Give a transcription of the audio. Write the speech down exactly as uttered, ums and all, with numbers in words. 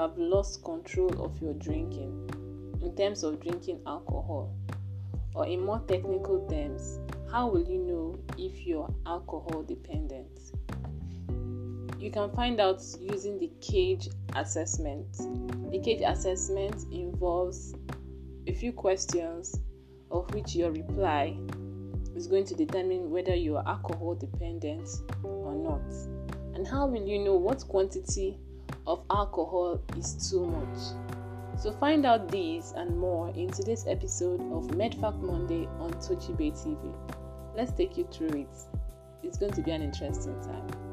have lost control of your drinking in terms of drinking alcohol? Or in more technical terms, how will you know if you're alcohol dependent? You can find out using the CAGE assessment. The CAGE assessment involves a few questions of which your reply is going to determine whether you are alcohol dependent or not. And how will you know what quantity of alcohol is too much? So find out these and more in today's episode of MedFact Monday on Tochibay T V. Let's take you through it. It's going to be an interesting time.